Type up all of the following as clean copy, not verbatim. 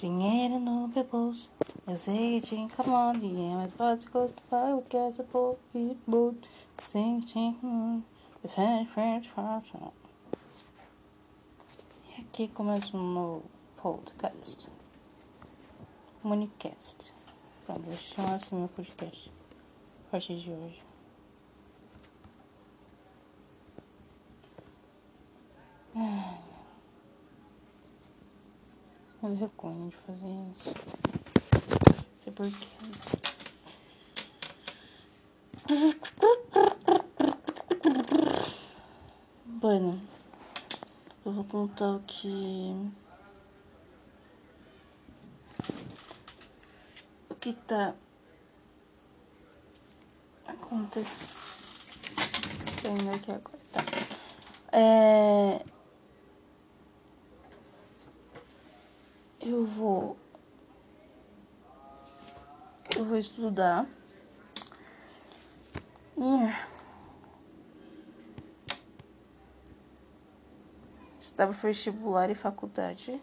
Dinheiro no meu bolso, eu sei que te incomoda, e é mais fácil gostar o que essa povo e boto. Sei que te incomoda, e aqui começa um novo podcast, Moniquecast. Pronto, vou chamar assim meu podcast a partir de hoje. Eu reconheço de fazer isso. Não sei porquê. Bueno, eu vou contar o que... o que tá acontecendo aqui agora, tá? Eu vou estudar e estudar para vestibular e faculdade.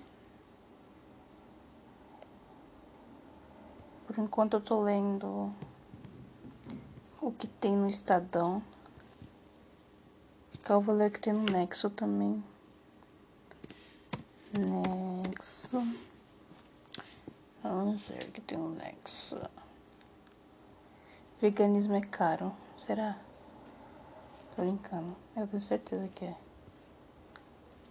Por enquanto eu tô lendo o que tem no Estadão. Eu vou ler o que tem no Nexo também. Nexo. Vamos ver o que tem no Nexo. Veganismo é caro. Será? Tô brincando. Eu tenho certeza que é.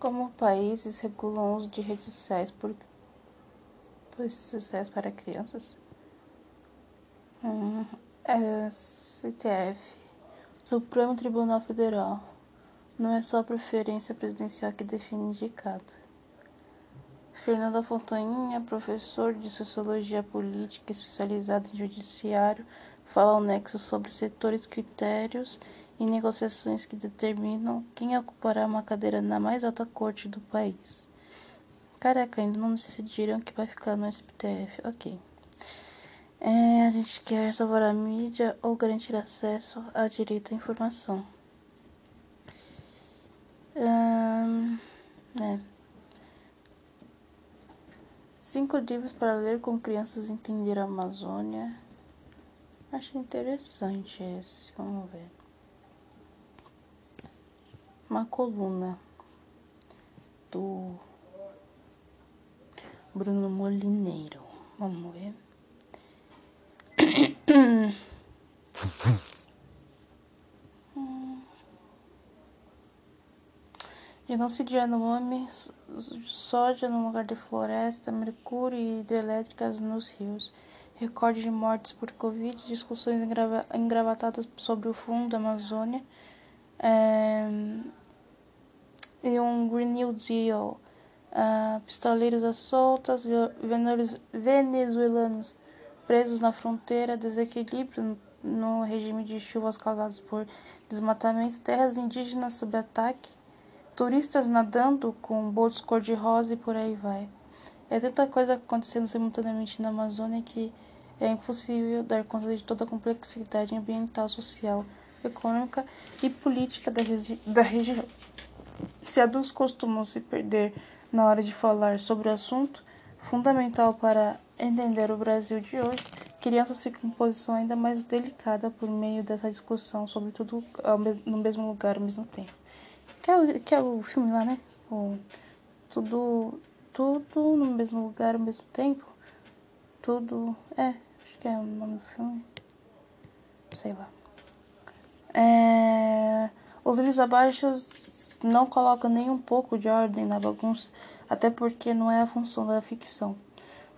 Como países regulam o uso de redes sociais para crianças? STF. Supremo Tribunal Federal. Não é só a preferência presidencial que define indicado. Fernanda Fontainha, professor de Sociologia Política especializado em Judiciário, fala ao Nexo sobre setores, critérios e negociações que determinam quem ocupará uma cadeira na mais alta corte do país. Caraca, ainda não decidiram que vai ficar no STF. Ok. A gente quer salvar a mídia ou garantir acesso à direito à informação. É. 5 livros para ler com crianças entender a Amazônia. Achei interessante esse, vamos ver. Uma coluna do Bruno Molineiro. Vamos ver. Genocídio no homem, soja no lugar de floresta, mercúrio e hidrelétricas nos rios. Recorde de mortes por Covid, discussões engravatadas sobre o fundo da Amazônia e um Green New Deal, pistoleiros à solta, venezuelanos presos na fronteira, desequilíbrio no regime de chuvas causadas por desmatamentos, terras indígenas sob ataque, turistas nadando com botos cor-de-rosa e por aí vai. É tanta coisa acontecendo simultaneamente na Amazônia que é impossível dar conta de toda a complexidade ambiental, social, econômica e política da região. Se adultos costumam se perder na hora de falar sobre o assunto, fundamental para entender o Brasil de hoje, crianças ficam em posição ainda mais delicada por meio dessa discussão, sobretudo no mesmo lugar, ao mesmo tempo. Que é o filme lá, né? Tudo no mesmo lugar, ao mesmo tempo. Tudo... acho que é o nome do filme. Sei lá. Os livros abaixo não colocam nem um pouco de ordem na bagunça, até porque não é a função da ficção.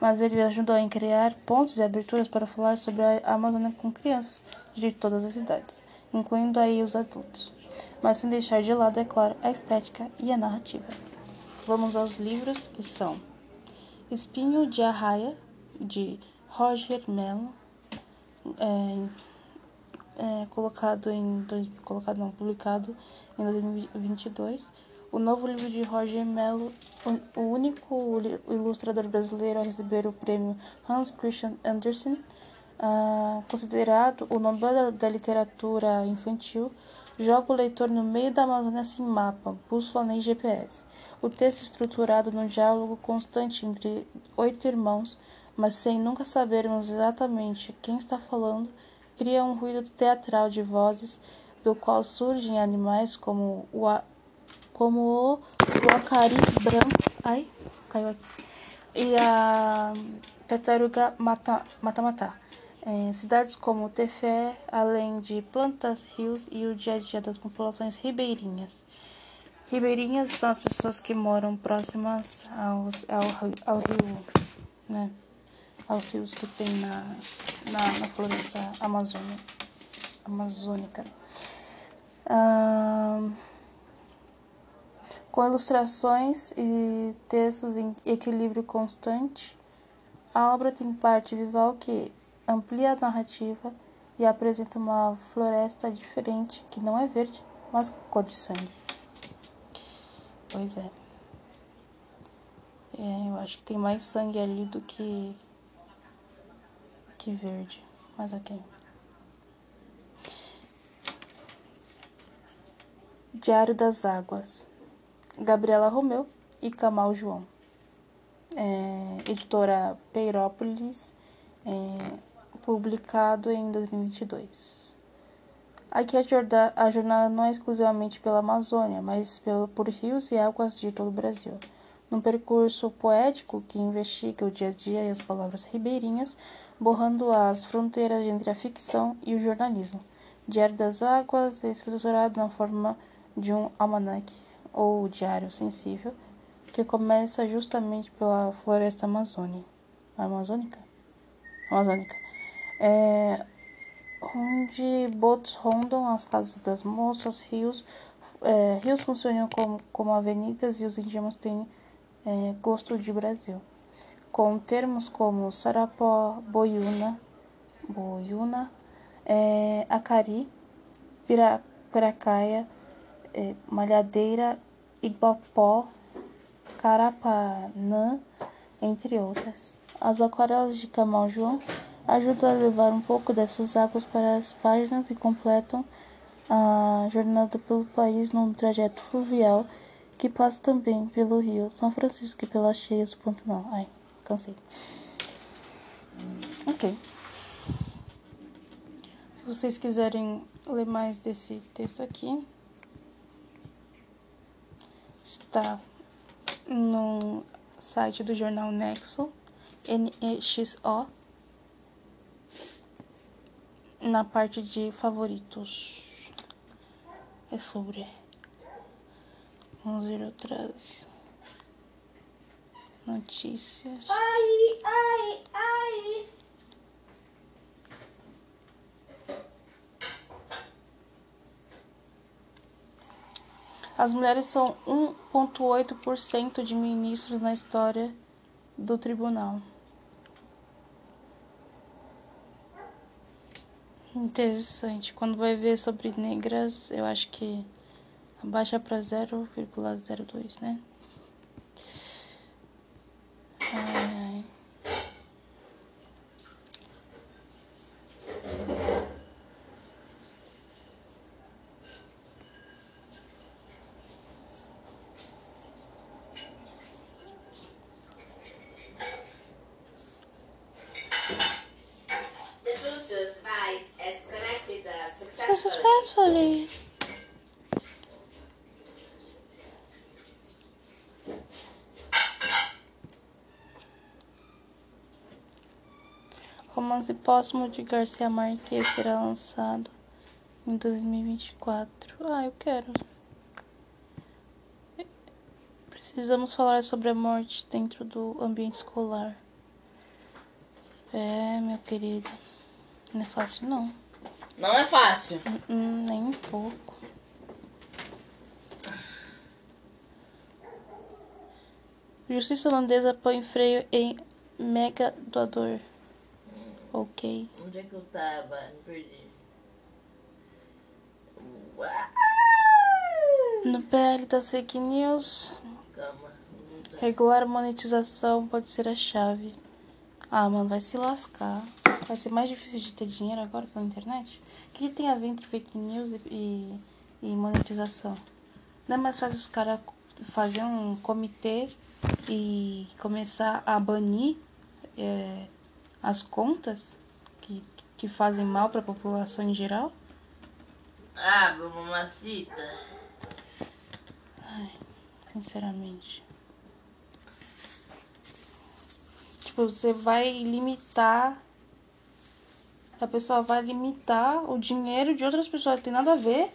Mas eles ajudam a criar pontos e aberturas para falar sobre a Amazônia com crianças de todas as idades, incluindo aí os adultos. Mas sem deixar de lado, é claro, a estética e a narrativa. Vamos aos livros, que são Espinho de Arraia, de Roger Mello, publicado em 2022. O novo livro de Roger Mello, o único ilustrador brasileiro a receber o prêmio Hans Christian Andersen, considerado o Nobel da literatura infantil. Joga o leitor no meio da Amazônia sem mapa, bússola nem GPS. O texto estruturado num diálogo constante entre 8 irmãos, mas sem nunca sabermos exatamente quem está falando, cria um ruído teatral de vozes, do qual surgem animais como o guacari branco, e a tartaruga mata-mata. Em cidades como Tefé, além de plantas, rios e o dia a dia das populações ribeirinhas. Ribeirinhas são as pessoas que moram próximas ao rio, né? Aos rios que tem na floresta amazônica. Com ilustrações e textos em equilíbrio constante, a obra tem parte visual que amplia a narrativa e apresenta uma floresta diferente, que não é verde, mas com cor de sangue. Pois é. Eu acho que tem mais sangue ali do que verde, mas ok. Diário das Águas, Gabriela Romeu e Camal João. Editora Peirópolis, publicado em 2022. Aqui a jornada não é exclusivamente pela Amazônia, mas por rios e águas de todo o Brasil. Num percurso poético que investiga o dia a dia e as palavras ribeirinhas, borrando as fronteiras entre a ficção e o jornalismo. Diário das Águas é estruturado na forma de um almanaque, ou diário sensível, que começa justamente pela floresta amazônica, onde botos rondam as casas das moças, rios funcionam como avenidas e os indígenas têm gosto de Brasil, com termos como sarapó, boiuna, acari, piracaia, malhadeira, ibapó, carapanã, entre outras. As aquarelas de Camal João ajudam a levar um pouco dessas águas para as páginas e completam a jornada pelo país num trajeto fluvial que passa também pelo Rio São Francisco e pelas cheias do Pantanal. Cansei. Ok. Se vocês quiserem ler mais desse texto aqui, está no site do jornal Nexo, NEXO, na parte de favoritos. É sobre. Vamos ver outras notícias. As mulheres são 1,8% de ministros na história do tribunal. Interessante. Quando vai ver sobre negras, eu acho que abaixa para 0,02, né? Romance Póstumo de Garcia Marquez será lançado em 2024. Eu quero. Precisamos falar sobre a morte dentro do ambiente escolar. Meu querido. Não é fácil, não. Não é fácil? Nem um pouco. Justiça holandesa põe freio em mega doador. Ok. Onde é que eu tava? Me perdi. No PL das fake news. Calma. Regular monetização pode ser a chave. Mano, vai se lascar. Vai ser mais difícil de ter dinheiro agora pela internet? O que tem a ver entre fake news e e monetização. Não é mais fácil os caras fazer um comitê e começar a banir as contas que fazem mal para a população em geral? Ah, mamacita. Ai, sinceramente. Tipo, você vai limitar... A pessoa vai limitar o dinheiro de outras pessoas, não tem nada a ver,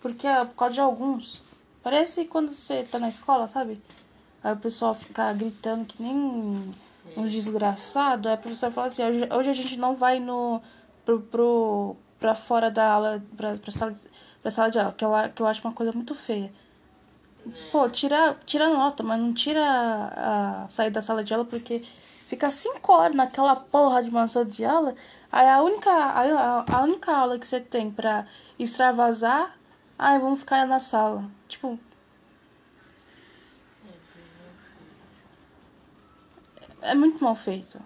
porque é por causa de alguns. Parece quando você tá na escola, sabe? Aí o pessoal fica gritando que nem uns desgraçados. Aí a professora fala assim, hoje a gente não vai pra fora da aula, pra sala de aula, que eu acho uma coisa muito feia. Pô, tira nota, mas não tira a sair da sala de aula, porque fica 5 horas naquela porra de uma sala de aula. Aí a única aula que você tem pra extravasar, aí vamos ficar na sala. Tipo... É muito mal feito.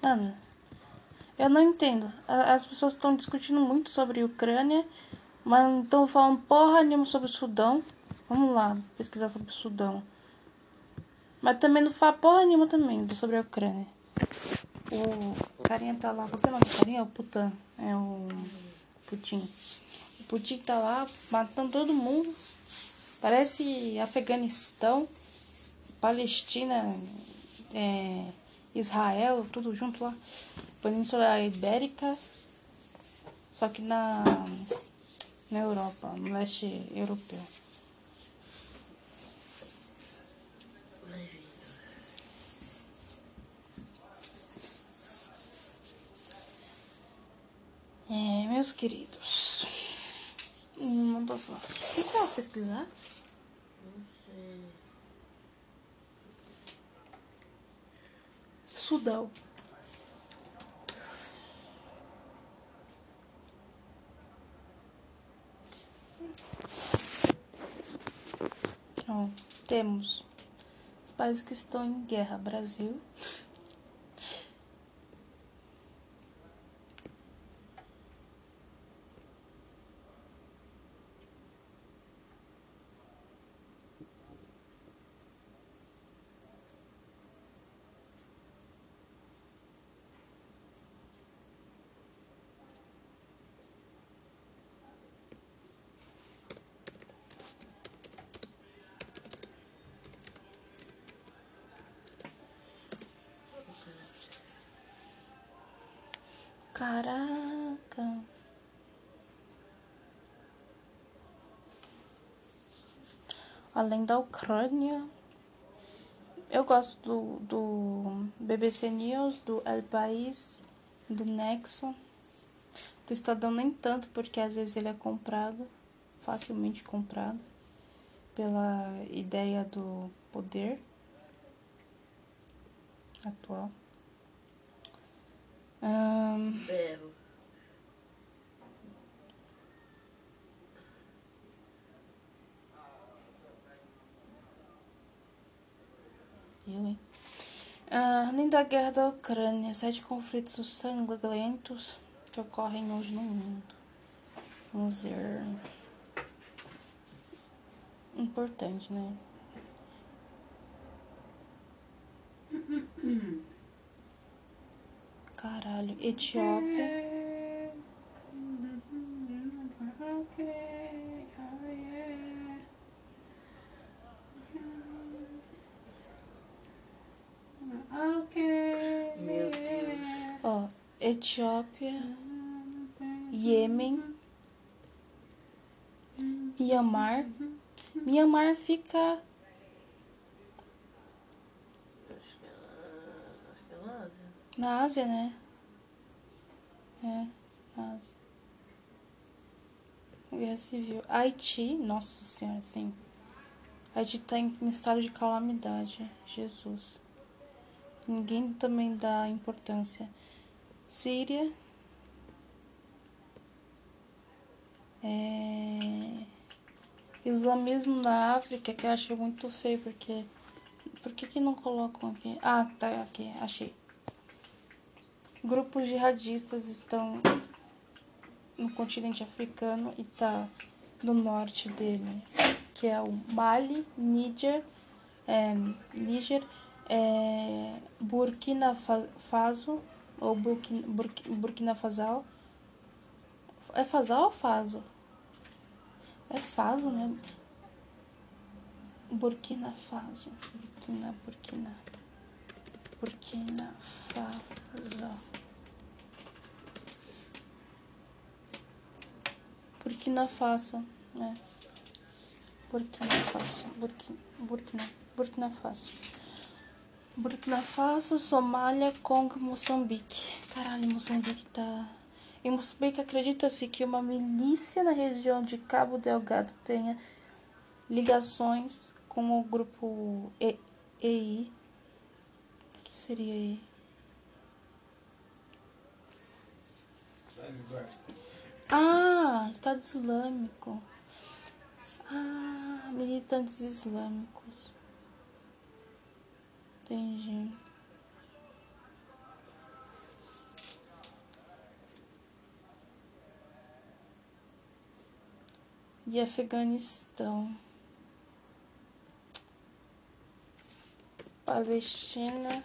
Mano, eu não entendo. As pessoas estão discutindo muito sobre a Ucrânia, mas não estão falando porra nenhuma sobre o Sudão. Vamos lá pesquisar sobre o Sudão. Mas também não fala porra nenhuma também sobre a Ucrânia. O carinha tá lá, qual que é o nome do carinha? O Putin. É o Putin. O Putin tá lá matando todo mundo. Parece Afeganistão, Palestina, Israel, tudo junto lá. Península Ibérica, só que na Europa, no leste europeu. Meus queridos, não tô falando. O que eu vou pesquisar? Não sei. Sudão. Então, temos os países que estão em guerra. Brasil. Caraca. Além da Ucrânia, eu gosto do BBC News, do El País, do Nexo. Do Estadão nem tanto, porque às vezes ele é comprado, facilmente comprado, pela ideia do poder atual. Além da guerra da Ucrânia, 7 conflitos sangrentos que ocorrem hoje no mundo. Vamos ver. Importante, né? Caralho, Etiópia. Meu Deus. Ó, Etiópia, Iêmen, Myanmar. Myanmar fica... Na Ásia, né? É, na Ásia. Guerra civil. Haiti, nossa senhora, sim. Haiti tá em estado de calamidade. Jesus. Ninguém também dá importância. Síria. Islamismo na África, que eu achei muito feio, porque... Por que que não colocam aqui? Ah, tá aqui, achei. Grupos jihadistas estão no continente africano e tá no norte dele, que é o Mali, Níger, Burkina Faso, ou Burkina Faso. É Fasal ou Faso? É Faso, né? Burkina Faso. Burkina Faso. Burkina Faso, né? Burkina Faso, Somália, Congo, Moçambique. Caralho, Moçambique tá... Em Moçambique, acredita-se que uma milícia na região de Cabo Delgado tenha ligações com o grupo EI. O que seria EI? Ah, Estado Islâmico. Ah, militantes islâmicos. Entendi. E Afeganistão, Palestina,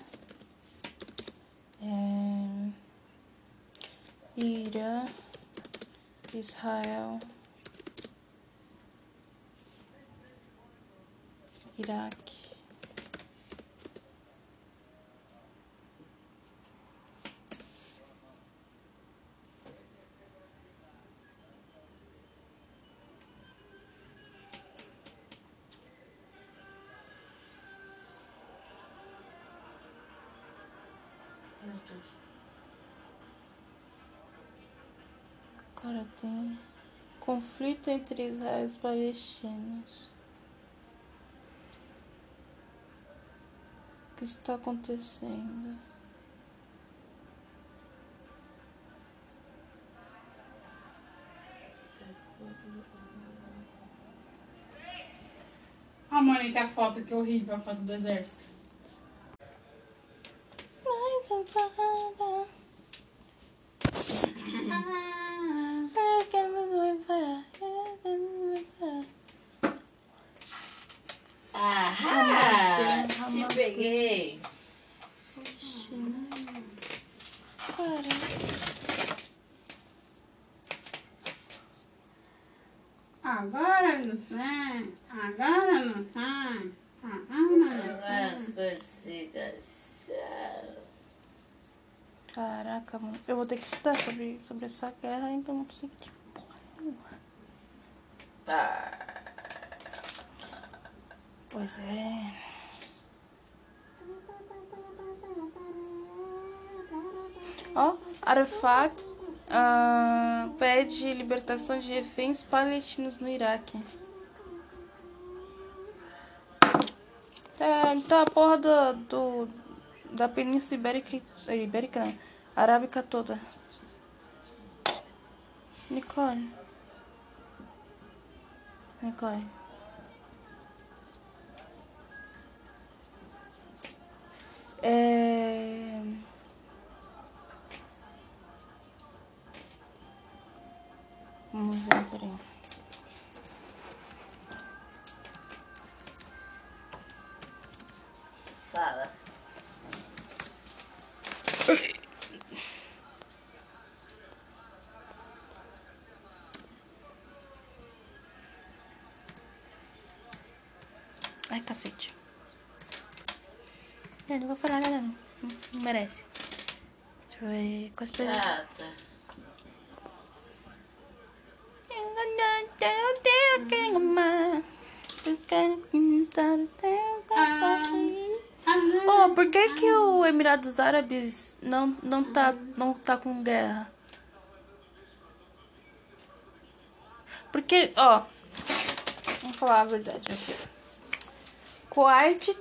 Irã, Israel, Iraque, agora tem conflito entre Israel e os palestinos. O que está acontecendo? Ah, Mônica, a foto que horrível, a foto do exército. Peguei. Agora não sai. Agora as coisas se caixaram. Caraca, mano. Eu vou ter que estudar sobre essa guerra, então não sei que porra nenhuma. Pois é. Arafat pede libertação de reféns palestinos no Iraque. Então a porra da Península Ibérica não, Arábica toda. Nicole. Vamos ver, peraí. Fala. Ai, cacete. Eu não vou falar nada, não merece. Deixa eu ver quais coisas. Ah, tá. Por que o Emirados Árabes não tá com guerra? Porque, vamos falar a verdade aqui. Kuwait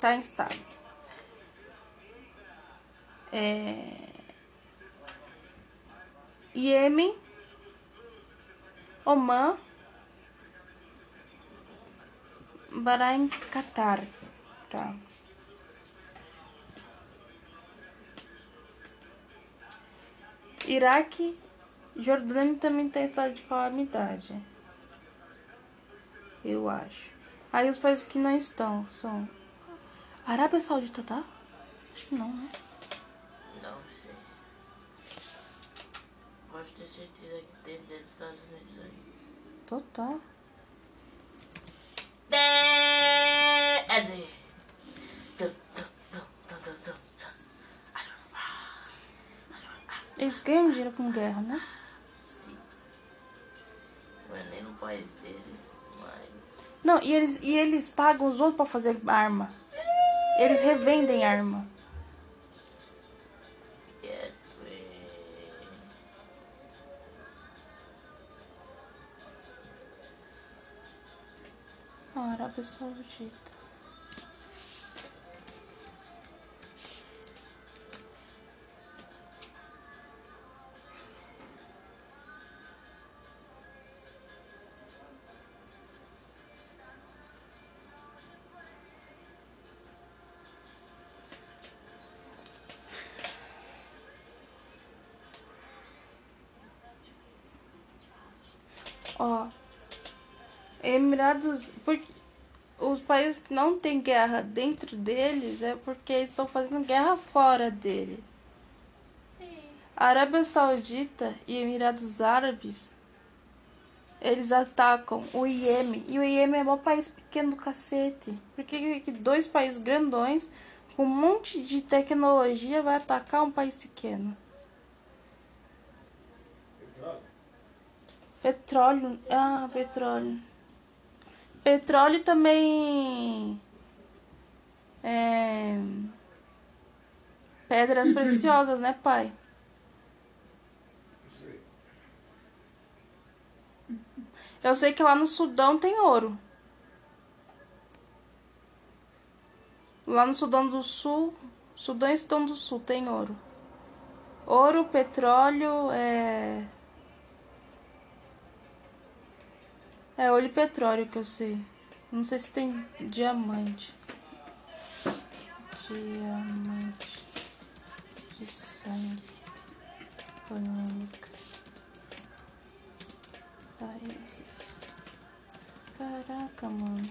tá instável. Iêmen, Omã, Bahrein, Qatar. Tá. Iraque, Jordânia também tem estado de calamidade. Eu acho. Aí os países que não estão são... Arábia Saudita tá? Acho que não, né? Não sei. Mas tenho certeza que tem dentro dos Estados Unidos aí. Total. Eles ganham dinheiro com guerra, né? Sim. Não é nem no país deles, mas... Não, e eles pagam os outros pra fazer arma. Eles revendem arma. Ah, Arábia Saudita. Ó, Emirados, porque os países que não tem guerra dentro deles é porque eles estão fazendo guerra fora dele. Sim. A Arábia Saudita e Emirados Árabes, eles atacam o Iêmen. E o Iêmen é um país pequeno do cacete. Por que dois países grandões com um monte de tecnologia vai atacar um país pequeno? Petróleo. Ah, petróleo. Petróleo também... É... Pedras preciosas, né, pai? Eu sei que lá no Sudão tem ouro. Lá no Sudão do Sul... Sudão e Sudão do Sul tem ouro. Ouro, petróleo, É olho e petróleo que eu sei. Não sei se tem diamante. Diamante de sangue. Polêmica. Países. Caraca, mano.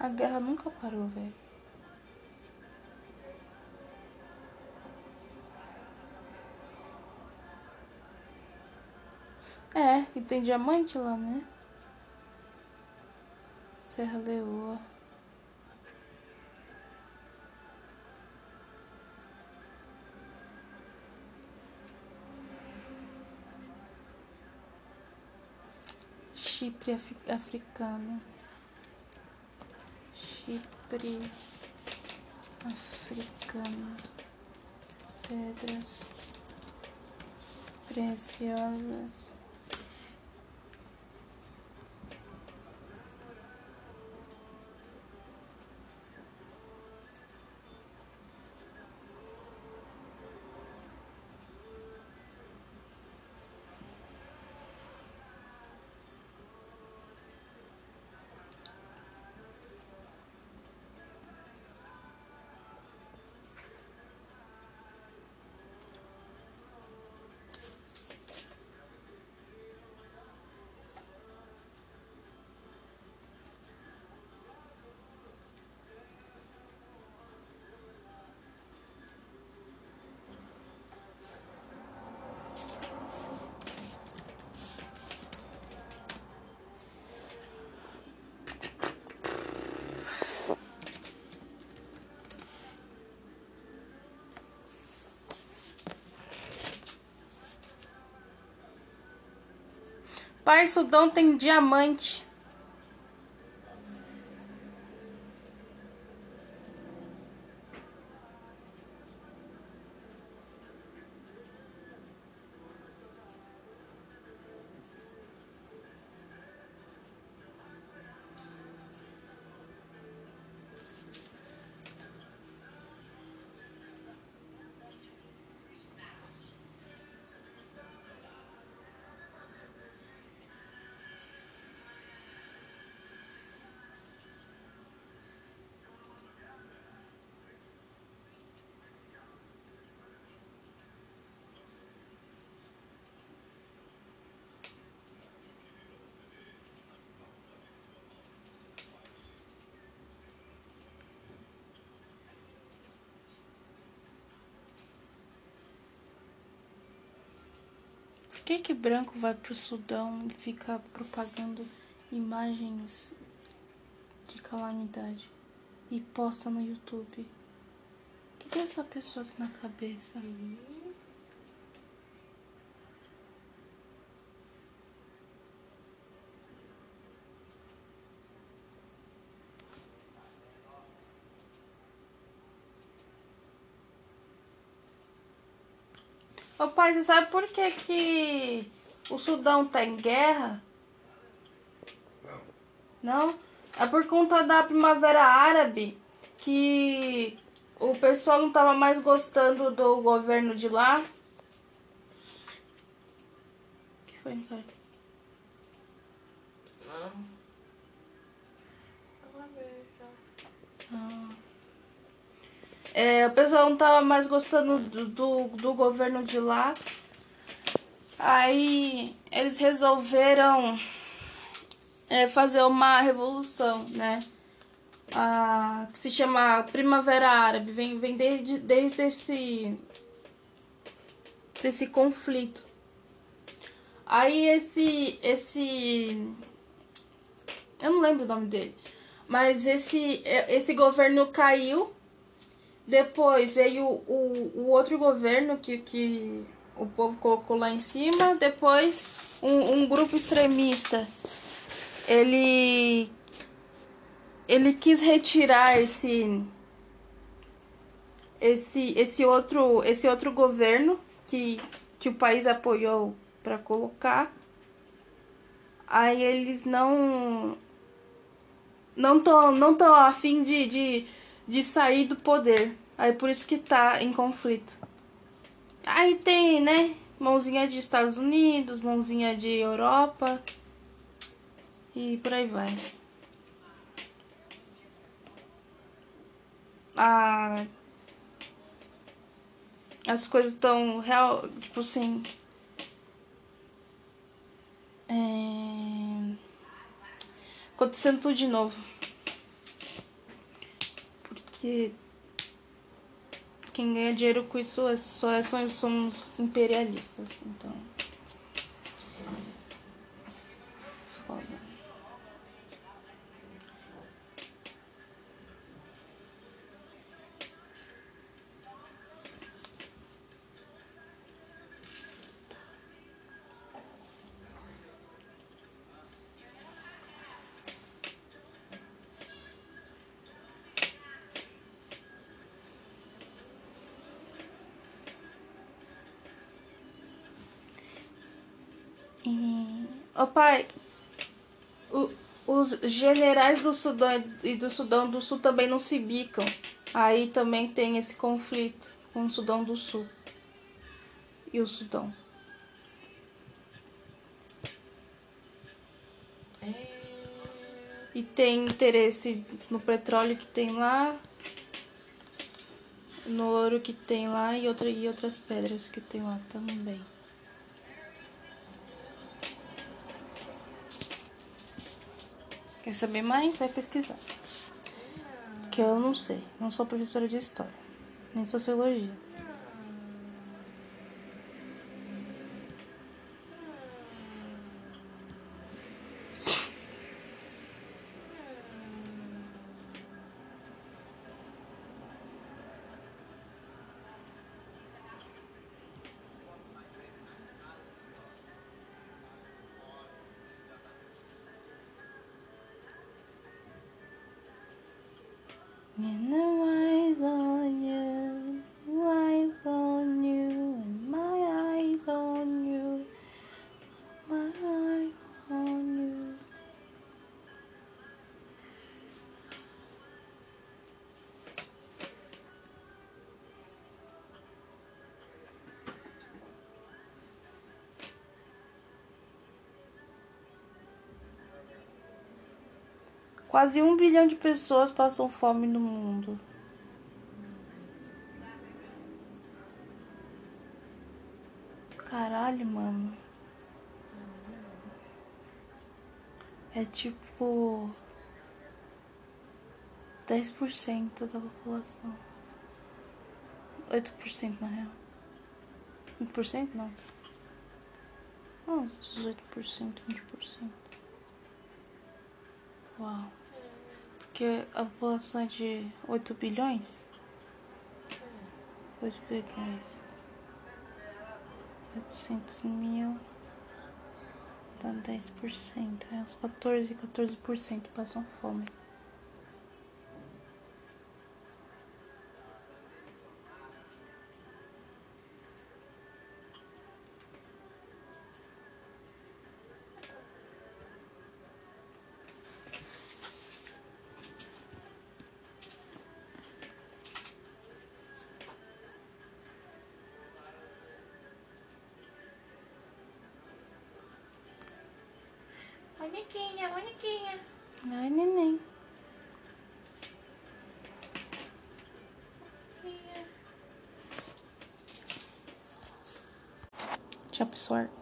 A guerra nunca parou, velho. É, e tem diamante lá, né? Serra Leoa. Chipre africano. Chipre africano. Pedras preciosas. Pai, Sudão tem diamante. Por que branco vai pro Sudão e fica propagando imagens de calamidade e posta no YouTube? O que é essa pessoa tem na cabeça? Ô pai, você sabe por que o Sudão tá em guerra? Não. Não? É por conta da Primavera Árabe, que o pessoal não tava mais gostando do governo de lá. O que foi, Nicole? Não. O pessoal não tava mais gostando do governo de lá. Aí eles resolveram fazer uma revolução, né? Que se chama Primavera Árabe. Vem desde esse conflito. Aí eu não lembro o nome dele, mas esse governo caiu. Depois veio o outro governo que o povo colocou lá em cima. Depois um grupo extremista. Ele quis retirar esse outro governo que o país apoiou para colocar. Aí eles não tão a fim de sair do poder. Aí por isso que tá em conflito. Aí tem, né, mãozinha de Estados Unidos, mãozinha de Europa e por aí vai. As coisas tão real, tipo assim, acontecendo tudo de novo. Que quem ganha dinheiro com isso somos imperialistas, então. Foda. Ô pai, os generais do Sudão e do Sudão do Sul também não se bicam. Aí também tem esse conflito com o Sudão do Sul e o Sudão. E tem interesse no petróleo que tem lá, no ouro que tem lá e outras pedras que tem lá também. Quer saber mais? Vai pesquisar. Porque eu não sei. Não sou professora de história, nem sociologia. Quase 1 bilhão de pessoas passam fome no mundo. Caralho, mano. É tipo 10% da população. 8% na real. 1% não. Uns 18%, 20%. Uau. Porque a população é de 8 bilhões? 8 bilhões. 800 mil. Dá 10%. É uns 14% passam fome. Moniquinha, Moniquinha. Ai, neném. Moniquinha. Tchau, pessoal.